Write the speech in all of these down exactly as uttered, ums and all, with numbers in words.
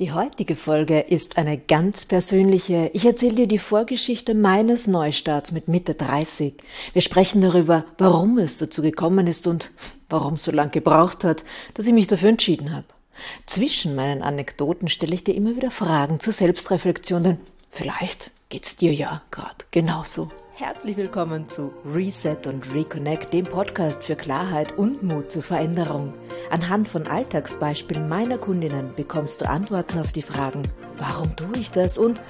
Die heutige Folge ist eine ganz persönliche. Ich erzähle dir die Vorgeschichte meines Neustarts mit Mitte dreißig. Wir sprechen darüber, warum es dazu gekommen ist und warum es so lange gebraucht hat, dass ich mich dafür entschieden habe. Zwischen meinen Anekdoten stelle ich dir immer wieder Fragen zur Selbstreflexion, denn vielleicht geht's dir ja gerade genauso. Herzlich willkommen zu Reset und Reconnect, dem Podcast für Klarheit und Mut zur Veränderung. Anhand von Alltagsbeispielen meiner Kundinnen bekommst du Antworten auf die Fragen, warum tue ich das und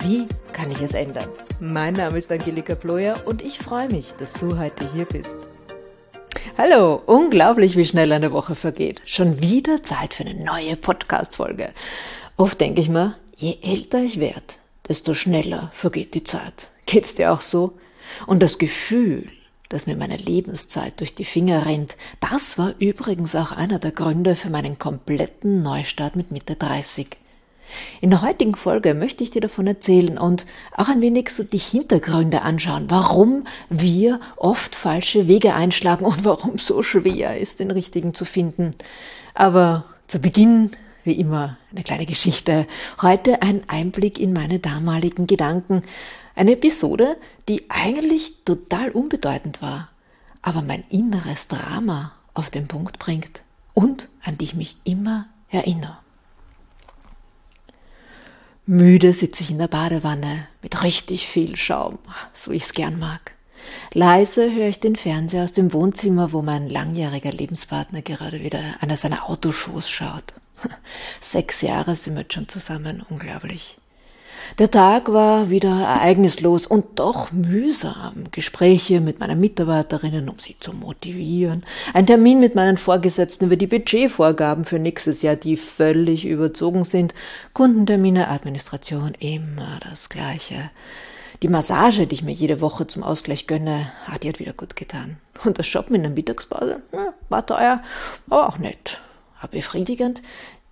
wie kann ich es ändern? Mein Name ist Angelika Pläuer und ich freue mich, dass du heute hier bist. Hallo, unglaublich, wie schnell eine Woche vergeht. Schon wieder Zeit für eine neue Podcast-Folge. Oft denke ich mir, je älter ich werde, desto schneller vergeht die Zeit. Geht's dir auch so? Und das Gefühl, dass mir meine Lebenszeit durch die Finger rennt, das war übrigens auch einer der Gründe für meinen kompletten Neustart mit Mitte dreißig. In der heutigen Folge möchte ich dir davon erzählen und auch ein wenig so die Hintergründe anschauen, warum wir oft falsche Wege einschlagen und warum es so schwer ist, den richtigen zu finden. Aber zu Beginn, wie immer, eine kleine Geschichte. Heute ein Einblick in meine damaligen Gedanken. Eine Episode, die eigentlich total unbedeutend war, aber mein inneres Drama auf den Punkt bringt und an die ich mich immer erinnere. Müde sitze ich in der Badewanne mit richtig viel Schaum, so ich es gern mag. Leise höre ich den Fernseher aus dem Wohnzimmer, wo mein langjähriger Lebenspartner gerade wieder einer seiner Autoshows schaut. Sechs Jahre sind wir jetzt schon zusammen, unglaublich. Der Tag war wieder ereignislos und doch mühsam. Gespräche mit meinen Mitarbeiterinnen, um sie zu motivieren. Ein Termin mit meinen Vorgesetzten über die Budgetvorgaben für nächstes Jahr, die völlig überzogen sind. Kundentermine, Administration, immer das Gleiche. Die Massage, die ich mir jede Woche zum Ausgleich gönne, hat die hat wieder gut getan. Und das Shoppen in der Mittagspause, ja, war teuer, aber auch nett. Aber befriedigend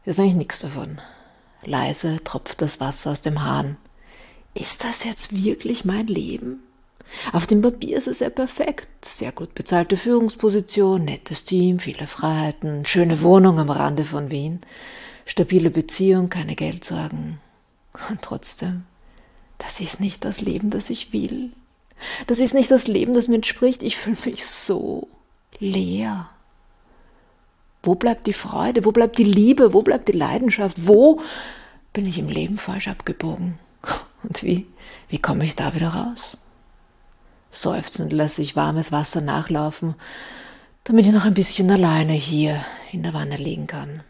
ist eigentlich nichts davon. Leise tropft das Wasser aus dem Hahn. Ist das jetzt wirklich mein Leben? Auf dem Papier ist es ja perfekt. Sehr gut bezahlte Führungsposition, nettes Team, viele Freiheiten, schöne Wohnung am Rande von Wien, stabile Beziehung, keine Geldsorgen. Und trotzdem, das ist nicht das Leben, das ich will. Das ist nicht das Leben, das mir entspricht. Ich fühle mich so leer. Wo bleibt die Freude? Wo bleibt die Liebe? Wo bleibt die Leidenschaft? Wo bin ich im Leben falsch abgebogen? Und wie, wie komme ich da wieder raus? Seufzend lasse ich warmes Wasser nachlaufen, damit ich noch ein bisschen alleine hier in der Wanne liegen kann.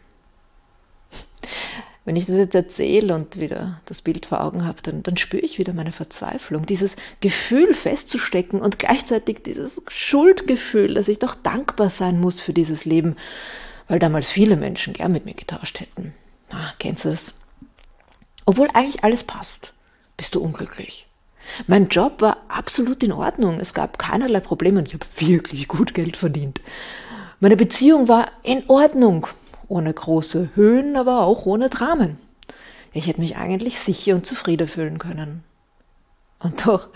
Wenn ich das jetzt erzähle und wieder das Bild vor Augen habe, dann, dann spüre ich wieder meine Verzweiflung, dieses Gefühl festzustecken und gleichzeitig dieses Schuldgefühl, dass ich doch dankbar sein muss für dieses Leben, weil damals viele Menschen gern mit mir getauscht hätten. Ah, kennst du es? Obwohl eigentlich alles passt, bist du unglücklich. Mein Job war absolut in Ordnung, es gab keinerlei Probleme und ich habe wirklich gut Geld verdient. Meine Beziehung war in Ordnung. Ohne große Höhen, aber auch ohne Dramen. Ich hätte mich eigentlich sicher und zufrieden fühlen können. Und doch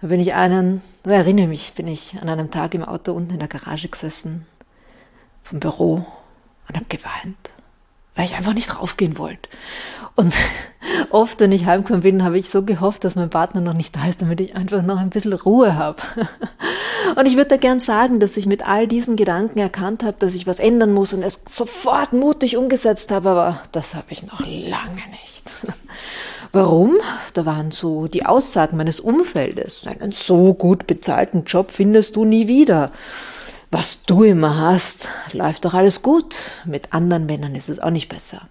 bin ich einen, erinnere mich, bin ich an einem Tag im Auto unten in der Garage gesessen, vom Büro und habe geweint, weil ich einfach nicht raufgehen wollte. Und oft, wenn ich heimgekommen bin, habe ich so gehofft, dass mein Partner noch nicht da ist, damit ich einfach noch ein bisschen Ruhe habe. Und ich würde da gern sagen, dass ich mit all diesen Gedanken erkannt habe, dass ich was ändern muss und es sofort mutig umgesetzt habe, aber das habe ich noch lange nicht. Warum? Da waren so die Aussagen meines Umfeldes. Einen so gut bezahlten Job findest du nie wieder. Was du immer hast, läuft doch alles gut. Mit anderen Männern ist es auch nicht besser.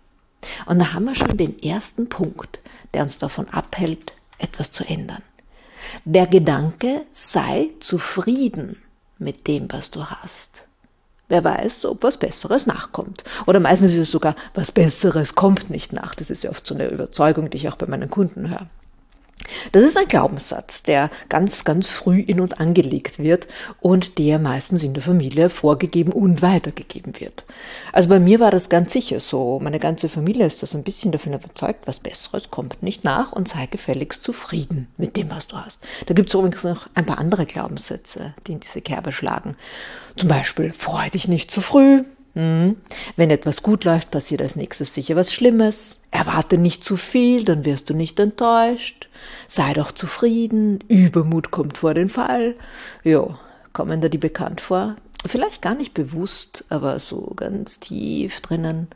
Und da haben wir schon den ersten Punkt, der uns davon abhält, etwas zu ändern. Der Gedanke, sei zufrieden mit dem, was du hast. Wer weiß, ob was Besseres nachkommt. Oder meistens ist es sogar, was Besseres kommt nicht nach. Das ist ja oft so eine Überzeugung, die ich auch bei meinen Kunden höre. Das ist ein Glaubenssatz, der ganz, ganz früh in uns angelegt wird und der meistens in der Familie vorgegeben und weitergegeben wird. Also bei mir war das ganz sicher so. Meine ganze Familie ist das ein bisschen davon überzeugt, was Besseres kommt nicht nach und sei gefälligst zufrieden mit dem, was du hast. Da gibt es übrigens noch ein paar andere Glaubenssätze, die in diese Kerbe schlagen. Zum Beispiel, freu dich nicht zu früh, Hm. Wenn etwas gut läuft, passiert als nächstes sicher was Schlimmes. Erwarte nicht zu viel, dann wirst du nicht enttäuscht. Sei doch zufrieden, Übermut kommt vor den Fall. Jo, kommen da die bekannt vor? Vielleicht gar nicht bewusst, aber so ganz tief drinnen.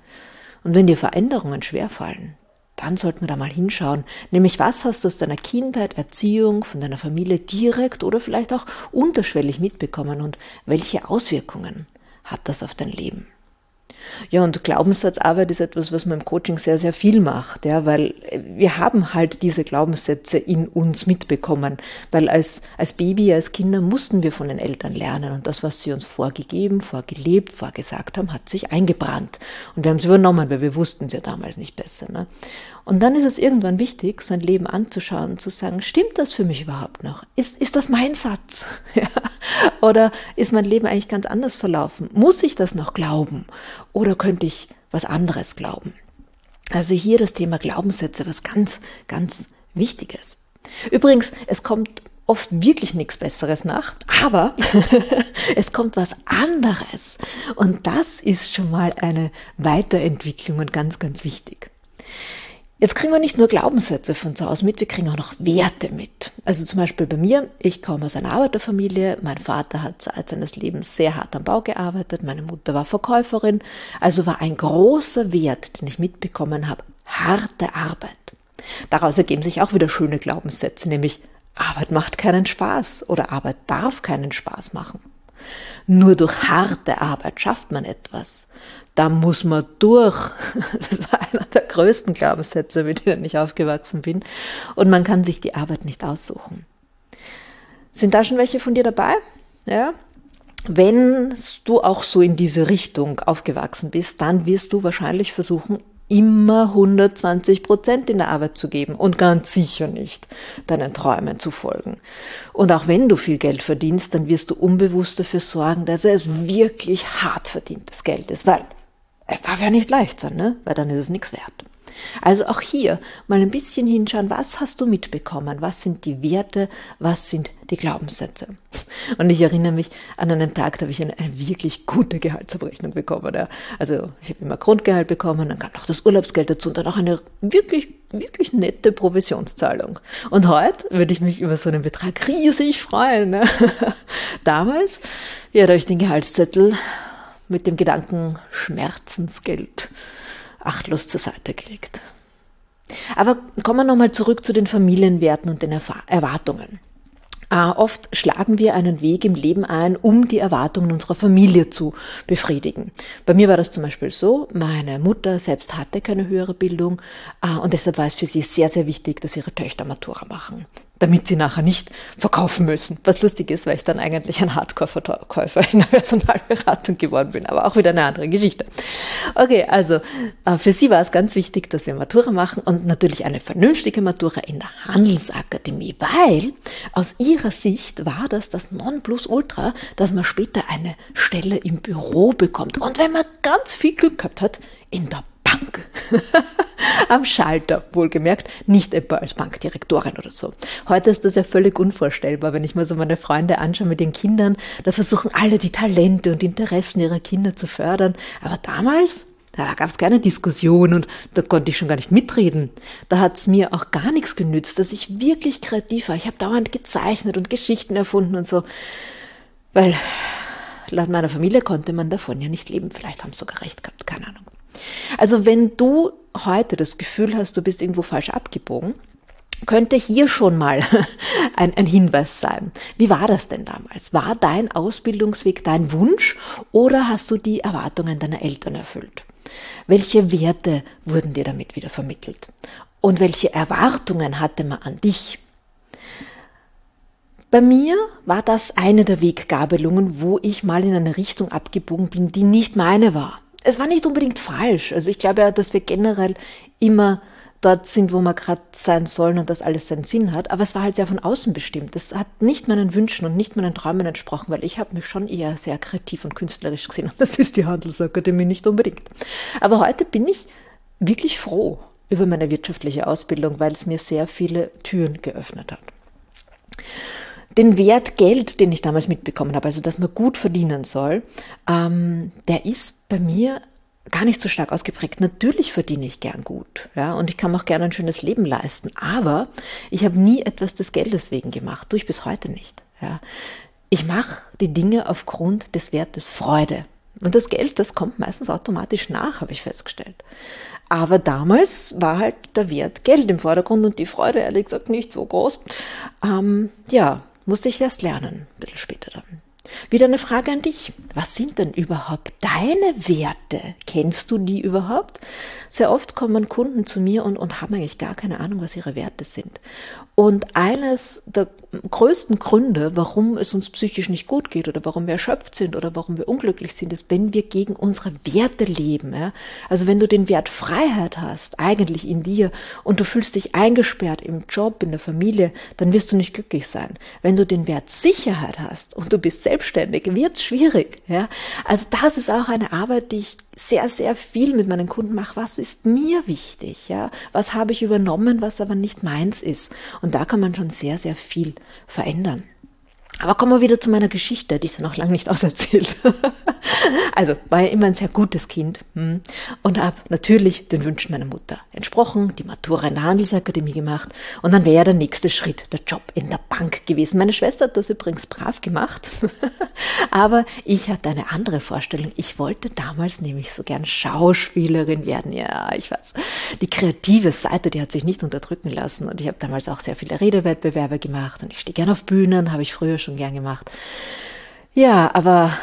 Und wenn dir Veränderungen schwerfallen, dann sollten wir da mal hinschauen. Nämlich, was hast du aus deiner Kindheit, Erziehung, von deiner Familie direkt oder vielleicht auch unterschwellig mitbekommen und welche Auswirkungen hat das auf dein Leben? Ja, und Glaubenssatzarbeit ist etwas, was man im Coaching sehr, sehr viel macht, ja, weil wir haben halt diese Glaubenssätze in uns mitbekommen, weil als, als Baby, als Kinder mussten wir von den Eltern lernen und das, was sie uns vorgegeben, vorgelebt, vorgesagt haben, hat sich eingebrannt und wir haben es übernommen, weil wir wussten es ja damals nicht besser, ne? Und dann ist es irgendwann wichtig, sein Leben anzuschauen und zu sagen, stimmt das für mich überhaupt noch? Ist, ist das mein Satz? Ja. Oder ist mein Leben eigentlich ganz anders verlaufen? Muss ich das noch glauben? Oder könnte ich was anderes glauben? Also hier das Thema Glaubenssätze, was ganz, ganz Wichtiges. Übrigens, es kommt oft wirklich nichts Besseres nach, aber es kommt was anderes. Und das ist schon mal eine Weiterentwicklung und ganz, ganz wichtig. Jetzt kriegen wir nicht nur Glaubenssätze von zu Hause mit, wir kriegen auch noch Werte mit. Also zum Beispiel bei mir, ich komme aus einer Arbeiterfamilie, mein Vater hat seit seines Lebens sehr hart am Bau gearbeitet, meine Mutter war Verkäuferin, also war ein großer Wert, den ich mitbekommen habe, harte Arbeit. Daraus ergeben sich auch wieder schöne Glaubenssätze, nämlich Arbeit macht keinen Spaß oder Arbeit darf keinen Spaß machen. Nur durch harte Arbeit schafft man etwas. Da muss man durch. Das war einer der größten Glaubenssätze, mit denen ich aufgewachsen bin. Und man kann sich die Arbeit nicht aussuchen. Sind da schon welche von dir dabei? Ja. Wenn du auch so in diese Richtung aufgewachsen bist, dann wirst du wahrscheinlich versuchen, immer hundertzwanzig Prozent in der Arbeit zu geben und ganz sicher nicht deinen Träumen zu folgen. Und auch wenn du viel Geld verdienst, dann wirst du unbewusst dafür sorgen, dass es wirklich hart verdientes Geld ist, weil es darf ja nicht leicht sein, ne? Weil dann ist es nichts wert. Also auch hier mal ein bisschen hinschauen, was hast du mitbekommen, was sind die Werte, was sind die Glaubenssätze. Und ich erinnere mich an einen Tag, da habe ich eine, eine wirklich gute Gehaltsabrechnung bekommen. Ja. Also ich habe immer Grundgehalt bekommen, dann kam noch das Urlaubsgeld dazu und dann auch eine wirklich, wirklich nette Provisionszahlung. Und heute würde ich mich über so einen Betrag riesig freuen. Ne? Damals, ja, da habe ich den Gehaltszettel mit dem Gedanken Schmerzensgeld achtlos zur Seite gelegt. Aber kommen wir nochmal zurück zu den Familienwerten und den Erf- Erwartungen. Äh, oft schlagen wir einen Weg im Leben ein, um die Erwartungen unserer Familie zu befriedigen. Bei mir war das zum Beispiel so, meine Mutter selbst hatte keine höhere Bildung äh, und deshalb war es für sie sehr, sehr wichtig, dass ihre Töchter Matura machen, damit sie nachher nicht verkaufen müssen. Was lustig ist, weil ich dann eigentlich ein Hardcore-Verkäufer in der Personalberatung geworden bin, aber auch wieder eine andere Geschichte. Okay, also für sie war es ganz wichtig, dass wir Matura machen und natürlich eine vernünftige Matura in der Handelsakademie, weil aus ihrer Sicht war das das Nonplusultra, dass man später eine Stelle im Büro bekommt und wenn man ganz viel Glück gehabt hat, in der Bank. Am Schalter, wohlgemerkt, nicht etwa als Bankdirektorin oder so. Heute ist das ja völlig unvorstellbar, wenn ich mir so meine Freunde anschaue mit den Kindern, da versuchen alle die Talente und Interessen ihrer Kinder zu fördern. Aber damals, da gab es keine Diskussion und da konnte ich schon gar nicht mitreden. Da hat es mir auch gar nichts genützt, dass ich wirklich kreativ war. Ich habe dauernd gezeichnet und Geschichten erfunden und so, weil laut meiner Familie konnte man davon ja nicht leben. Vielleicht haben sie sogar recht gehabt, keine Ahnung. Also wenn du heute das Gefühl hast, du bist irgendwo falsch abgebogen, könnte hier schon mal ein, ein Hinweis sein. Wie war das denn damals? War dein Ausbildungsweg dein Wunsch oder hast du die Erwartungen deiner Eltern erfüllt? Welche Werte wurden dir damit wieder vermittelt? Und welche Erwartungen hatte man an dich? Bei mir war das eine der Weggabelungen, wo ich mal in eine Richtung abgebogen bin, die nicht meine war. Es war nicht unbedingt falsch. Also ich glaube ja, dass wir generell immer dort sind, wo wir gerade sein sollen und dass alles seinen Sinn hat. Aber es war halt sehr von außen bestimmt. Das hat nicht meinen Wünschen und nicht meinen Träumen entsprochen, weil ich habe mich schon eher sehr kreativ und künstlerisch gesehen. Und das ist die Handelsakademie nicht unbedingt. Aber heute bin ich wirklich froh über meine wirtschaftliche Ausbildung, weil es mir sehr viele Türen geöffnet hat. den Wert Geld, den ich damals mitbekommen habe, also dass man gut verdienen soll, ähm, der ist bei mir gar nicht so stark ausgeprägt. Natürlich verdiene ich gern gut, ja, und ich kann auch gerne ein schönes Leben leisten, aber ich habe nie etwas des Geldes wegen gemacht, tue ich bis heute nicht. Ja. Ich mache die Dinge aufgrund des Wertes Freude. Und das Geld, das kommt meistens automatisch nach, habe ich festgestellt. Aber damals war halt der Wert Geld im Vordergrund und die Freude, ehrlich gesagt, nicht so groß. Ähm, ja, musste ich erst lernen, ein bisschen später dann. Wieder eine Frage an dich. Was sind denn überhaupt deine Werte? Kennst du die überhaupt? Sehr oft kommen Kunden zu mir und, und haben eigentlich gar keine Ahnung, was ihre Werte sind. Und eines der größten Gründe, warum es uns psychisch nicht gut geht oder warum wir erschöpft sind oder warum wir unglücklich sind, ist, wenn wir gegen unsere Werte leben. Ja? Also wenn du den Wert Freiheit hast, eigentlich in dir, und du fühlst dich eingesperrt im Job, in der Familie, dann wirst du nicht glücklich sein. Wenn du den Wert Sicherheit hast und du bist selbst selbstständig, wird es schwierig. Ja? Also das ist auch eine Arbeit, die ich sehr, sehr viel mit meinen Kunden mache. Was ist mir wichtig? Ja? Was habe ich übernommen, was aber nicht meins ist? Und da kann man schon sehr, sehr viel verändern. Aber kommen wir wieder zu meiner Geschichte, die ist ja noch lange nicht auserzählt. Also, war ja immer ein sehr gutes Kind und habe natürlich den Wünschen meiner Mutter entsprochen, die Matura in der Handelsakademie gemacht und dann wäre der nächste Schritt der Job in der Bank gewesen. Meine Schwester hat das übrigens brav gemacht, aber ich hatte eine andere Vorstellung. Ich wollte damals nämlich so gern Schauspielerin werden. Ja, ich weiß, die kreative Seite, die hat sich nicht unterdrücken lassen und ich habe damals auch sehr viele Redewettbewerbe gemacht und ich stehe gern auf Bühnen, habe ich früher schon schon gern gemacht. Ja, aber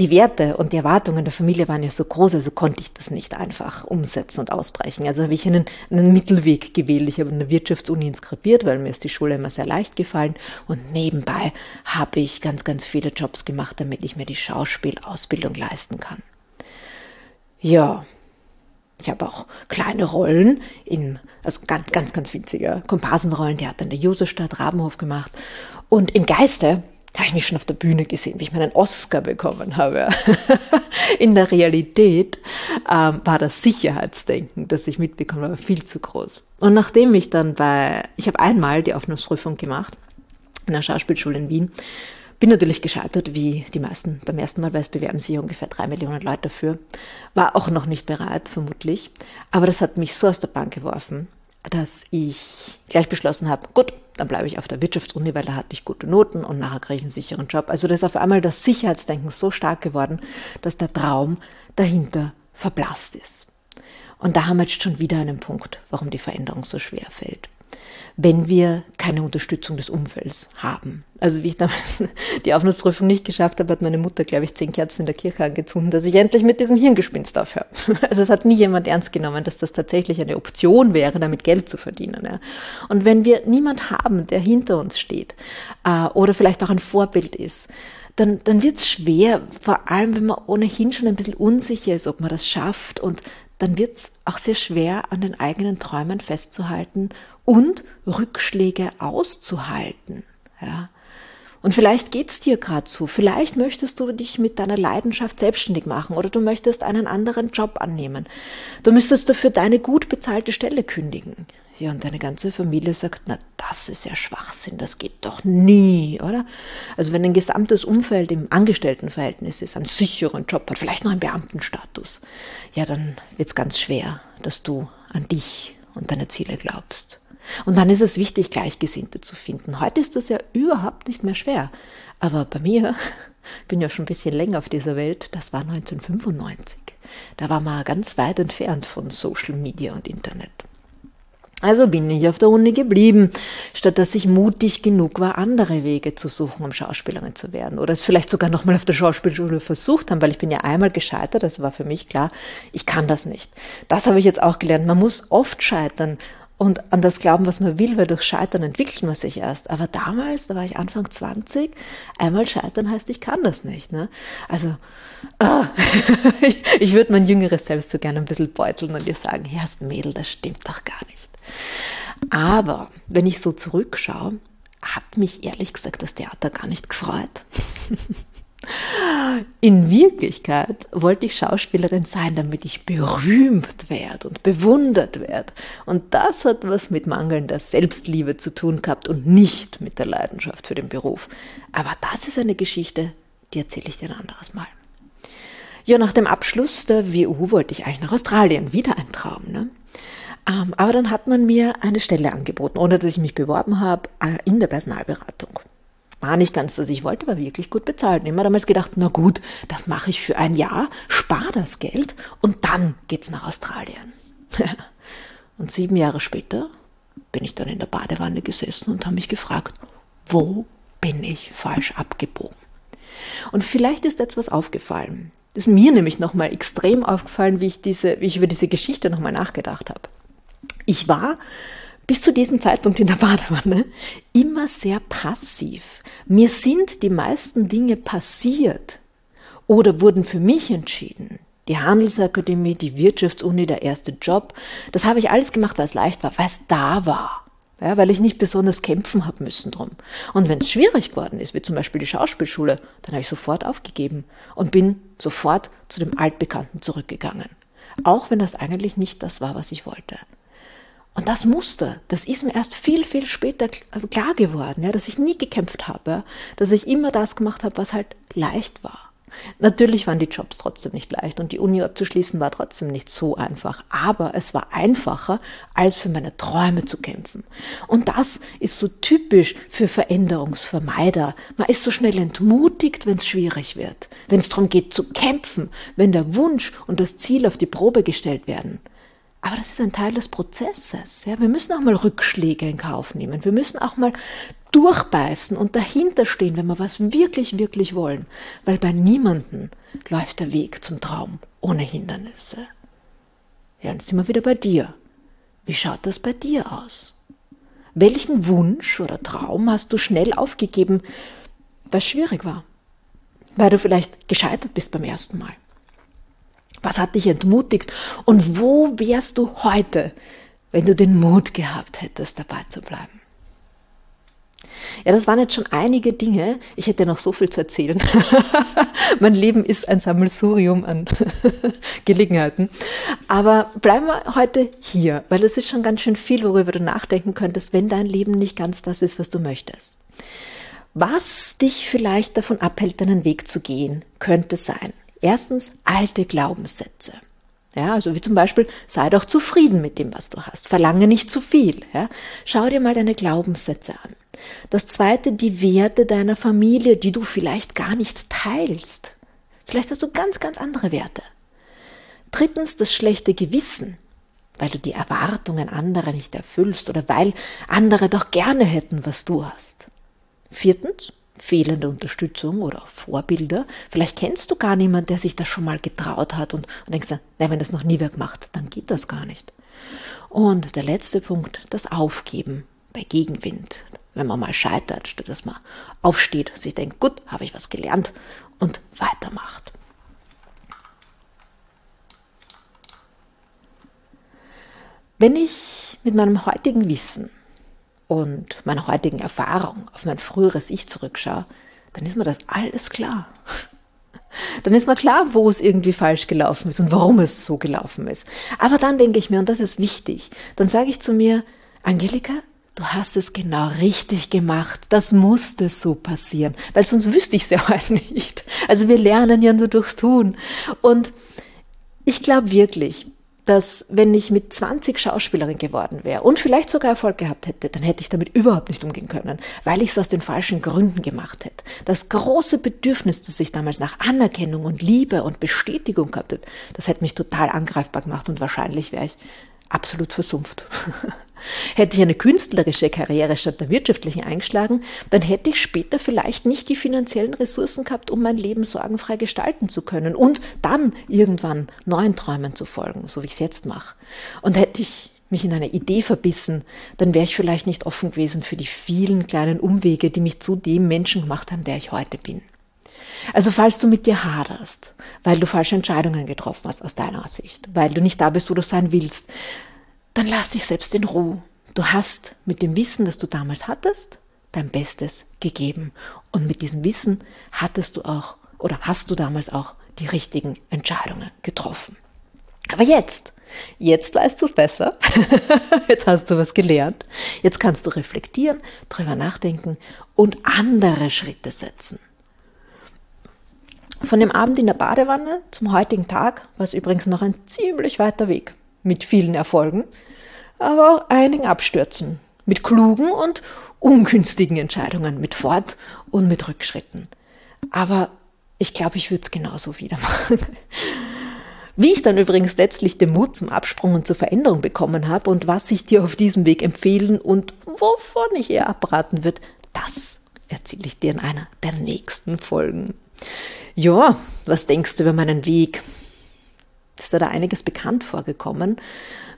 die Werte und die Erwartungen der Familie waren ja so groß, also konnte ich das nicht einfach umsetzen und ausbrechen. Also habe ich einen, einen Mittelweg gewählt. Ich habe in der Wirtschaftsuni inskribiert, weil mir ist die Schule immer sehr leicht gefallen. Und nebenbei habe ich ganz, ganz viele Jobs gemacht, damit ich mir die Schauspielausbildung leisten kann. Ja, ich habe auch kleine Rollen, in, also ganz, ganz, ganz winzige Komparsenrollen, die hat dann der Josefstadt, Rabenhof gemacht. Und im Geiste habe ich mich schon auf der Bühne gesehen, wie ich meinen Oscar bekommen habe. In der Realität ähm, war das Sicherheitsdenken, das ich mitbekommen habe, viel zu groß. Und nachdem ich dann bei, ich habe einmal die Aufnahmeprüfung gemacht, in der Schauspielschule in Wien, bin natürlich gescheitert, wie die meisten beim ersten Mal, weil es bewerben sich ungefähr drei Millionen Leute dafür. War auch noch nicht bereit, vermutlich. Aber das hat mich so aus der Bank geworfen, dass ich gleich beschlossen habe, gut, dann bleibe ich auf der Wirtschaftsuni, weil da hatte ich gute Noten und nachher kriege ich einen sicheren Job. Also da ist auf einmal das Sicherheitsdenken so stark geworden, dass der Traum dahinter verblasst ist. Und da haben wir jetzt schon wieder einen Punkt, warum die Veränderung so schwer fällt. Wenn wir keine Unterstützung des Umfelds haben. Also wie ich damals die Aufnahmeprüfung nicht geschafft habe, hat meine Mutter, glaube ich, zehn Kerzen in der Kirche angezündet, dass ich endlich mit diesem Hirngespinst aufhöre. Also es hat nie jemand ernst genommen, dass das tatsächlich eine Option wäre, damit Geld zu verdienen. Ja. Und wenn wir niemand haben, der hinter uns steht äh, oder vielleicht auch ein Vorbild ist, dann, dann wird es schwer, vor allem wenn man ohnehin schon ein bisschen unsicher ist, ob man das schafft, und dann wird es auch sehr schwer, an den eigenen Träumen festzuhalten und Rückschläge auszuhalten. Ja. Und vielleicht geht's dir gerade so, vielleicht möchtest du dich mit deiner Leidenschaft selbstständig machen oder du möchtest einen anderen Job annehmen. Du müsstest dafür deine gut bezahlte Stelle kündigen. Ja, und deine ganze Familie sagt, na, das ist ja Schwachsinn, das geht doch nie, oder? Also wenn dein gesamtes Umfeld im Angestelltenverhältnis ist, einen sicheren Job hat, vielleicht noch einen Beamtenstatus, ja, dann wird's ganz schwer, dass du an dich und deine Ziele glaubst. Und dann ist es wichtig, Gleichgesinnte zu finden. Heute ist das ja überhaupt nicht mehr schwer. Aber bei mir, ich bin ja schon ein bisschen länger auf dieser Welt, das war neunzehnhundertfünfundneunzig. Da war man ganz weit entfernt von Social Media und Internet. Also bin ich auf der Uni geblieben, statt dass ich mutig genug war, andere Wege zu suchen, um Schauspielerin zu werden. Oder es vielleicht sogar nochmal auf der Schauspielschule versucht haben, weil ich bin ja einmal gescheitert, das war für mich klar, ich kann das nicht. Das habe ich jetzt auch gelernt, man muss oft scheitern und an das glauben, was man will, weil durch Scheitern entwickelt man sich erst. Aber damals, da war ich Anfang zwanzig, einmal scheitern heißt, ich kann das nicht. Ne? Also, ah, ich, ich würde mein jüngeres Selbst so gerne ein bisschen beuteln und ihr sagen, ja, das Mädel, das stimmt doch gar nicht. Aber wenn ich so zurückschaue, hat mich ehrlich gesagt das Theater gar nicht gefreut. In Wirklichkeit wollte ich Schauspielerin sein, damit ich berühmt werde und bewundert werde. Und das hat was mit mangelnder Selbstliebe zu tun gehabt und nicht mit der Leidenschaft für den Beruf. Aber das ist eine Geschichte, die erzähle ich dir ein anderes Mal. Ja, nach dem Abschluss der W U wollte ich eigentlich nach Australien. Wieder ein Traum, ne? Aber dann hat man mir eine Stelle angeboten, ohne dass ich mich beworben habe, in der Personalberatung. War nicht ganz, dass ich wollte, aber wirklich gut bezahlt. Ich habe mir damals gedacht, na gut, das mache ich für ein Jahr, spare das Geld und dann geht's nach Australien. Und sieben Jahre später bin ich dann in der Badewanne gesessen und habe mich gefragt, wo bin ich falsch abgebogen? Und vielleicht ist etwas aufgefallen. Das ist mir nämlich nochmal extrem aufgefallen, wie ich, diese, wie ich über diese Geschichte nochmal nachgedacht habe. Ich war bis zu diesem Zeitpunkt in der Badewanne immer sehr passiv. Mir sind die meisten Dinge passiert oder wurden für mich entschieden. Die Handelsakademie, die Wirtschaftsuni, der erste Job, das habe ich alles gemacht, weil es leicht war, weil es da war. Ja, weil ich nicht besonders kämpfen habe müssen drum. Und wenn es schwierig geworden ist, wie zum Beispiel die Schauspielschule, dann habe ich sofort aufgegeben und bin sofort zu dem Altbekannten zurückgegangen. Auch wenn das eigentlich nicht das war, was ich wollte. Und das Muster, das ist mir erst viel, viel später klar geworden, ja, dass ich nie gekämpft habe, ja, dass ich immer das gemacht habe, was halt leicht war. Natürlich waren die Jobs trotzdem nicht leicht und die Uni abzuschließen war trotzdem nicht so einfach, aber es war einfacher, als für meine Träume zu kämpfen. Und das ist so typisch für Veränderungsvermeider. Man ist so schnell entmutigt, wenn es schwierig wird, wenn es darum geht zu kämpfen, wenn der Wunsch und das Ziel auf die Probe gestellt werden. Aber das ist ein Teil des Prozesses. Ja? Wir müssen auch mal Rückschläge in Kauf nehmen. Wir müssen auch mal durchbeißen und dahinter stehen, wenn wir was wirklich, wirklich wollen. Weil bei niemandem läuft der Weg zum Traum ohne Hindernisse. Ja, und jetzt sind wir wieder bei dir. Wie schaut das bei dir aus? Welchen Wunsch oder Traum hast du schnell aufgegeben, weil es schwierig war? Weil du vielleicht gescheitert bist beim ersten Mal? Was hat dich entmutigt und wo wärst du heute, wenn du den Mut gehabt hättest, dabei zu bleiben? Ja, das waren jetzt schon einige Dinge. Ich hätte noch so viel zu erzählen. Mein Leben ist ein Sammelsurium an Gelegenheiten. Aber bleiben wir heute hier, weil es ist schon ganz schön viel, worüber du nachdenken könntest, wenn dein Leben nicht ganz das ist, was du möchtest. Was dich vielleicht davon abhält, deinen Weg zu gehen, könnte sein: erstens, alte Glaubenssätze. Ja, also wie zum Beispiel, sei doch zufrieden mit dem, was du hast. Verlange nicht zu viel. Ja. Schau dir mal deine Glaubenssätze an. Das zweite, die Werte deiner Familie, die du vielleicht gar nicht teilst. Vielleicht hast du ganz, ganz andere Werte. Drittens, das schlechte Gewissen, weil du die Erwartungen anderer nicht erfüllst oder weil andere doch gerne hätten, was du hast. Viertens, fehlende Unterstützung oder Vorbilder. Vielleicht kennst du gar niemanden, der sich das schon mal getraut hat und, und denkst, nein, wenn das noch nie wer gemacht, dann geht das gar nicht. Und der letzte Punkt, das Aufgeben bei Gegenwind. Wenn man mal scheitert, statt dass man aufsteht, sich denkt, gut, habe ich was gelernt und weitermacht. Wenn ich mit meinem heutigen Wissen und meiner heutigen Erfahrung auf mein früheres Ich zurückschaue, dann ist mir das alles klar. Dann ist mir klar, wo es irgendwie falsch gelaufen ist und warum es so gelaufen ist. Aber dann denke ich mir, und das ist wichtig, dann sage ich zu mir, Angelika, du hast es genau richtig gemacht. Das musste so passieren, weil sonst wüsste ich es ja heute nicht. Also wir lernen ja nur durchs Tun. Und ich glaube wirklich, dass wenn ich mit zwanzig Schauspielerin geworden wäre und vielleicht sogar Erfolg gehabt hätte, dann hätte ich damit überhaupt nicht umgehen können, weil ich es aus den falschen Gründen gemacht hätte. Das große Bedürfnis, das ich damals nach Anerkennung und Liebe und Bestätigung gehabt hätte, das hätte mich total angreifbar gemacht und wahrscheinlich wäre ich absolut versumpft. Hätte ich eine künstlerische Karriere statt der wirtschaftlichen eingeschlagen, dann hätte ich später vielleicht nicht die finanziellen Ressourcen gehabt, um mein Leben sorgenfrei gestalten zu können und dann irgendwann neuen Träumen zu folgen, so wie ich es jetzt mache. Und hätte ich mich in eine Idee verbissen, dann wäre ich vielleicht nicht offen gewesen für die vielen kleinen Umwege, die mich zu dem Menschen gemacht haben, der ich heute bin. Also falls du mit dir haderst, weil du falsche Entscheidungen getroffen hast aus deiner Sicht, weil du nicht da bist, wo du sein willst, dann lass dich selbst in Ruhe. Du hast mit dem Wissen, das du damals hattest, dein Bestes gegeben. Und mit diesem Wissen hattest du auch oder hast du damals auch die richtigen Entscheidungen getroffen? Aber jetzt, jetzt weißt du es besser, jetzt hast du was gelernt, jetzt kannst du reflektieren, drüber nachdenken und andere Schritte setzen. Von dem Abend in der Badewanne zum heutigen Tag war es übrigens noch ein ziemlich weiter Weg, mit vielen Erfolgen, aber auch einigen Abstürzen, mit klugen und ungünstigen Entscheidungen, mit Fort- und mit Rückschritten. Aber ich glaube, ich würde es genauso wieder machen. Wie ich dann übrigens letztlich den Mut zum Absprung und zur Veränderung bekommen habe und was ich dir auf diesem Weg empfehlen und wovon ich eher abraten würde, das erzähle ich dir in einer der nächsten Folgen. Ja, was denkst du über meinen Weg? Ist dir da einiges bekannt vorgekommen?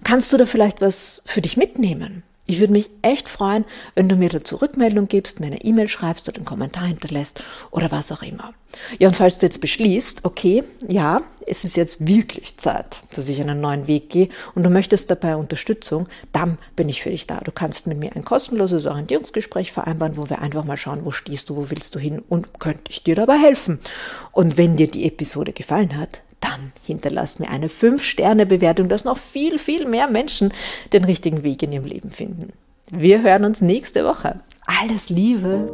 Kannst du da vielleicht was für dich mitnehmen? Ich würde mich echt freuen, wenn du mir dazu Rückmeldung gibst, mir eine E-Mail schreibst oder einen Kommentar hinterlässt oder was auch immer. Ja, und falls du jetzt beschließt, okay, ja, es ist jetzt wirklich Zeit, dass ich einen neuen Weg gehe und du möchtest dabei Unterstützung, dann bin ich für dich da. Du kannst mit mir ein kostenloses Orientierungsgespräch vereinbaren, wo wir einfach mal schauen, wo stehst du, wo willst du hin und könnte ich dir dabei helfen. Und wenn dir die Episode gefallen hat, dann hinterlass mir eine fünf Sterne Bewertung, dass noch viel, viel mehr Menschen den richtigen Weg in ihrem Leben finden. Wir hören uns nächste Woche. Alles Liebe!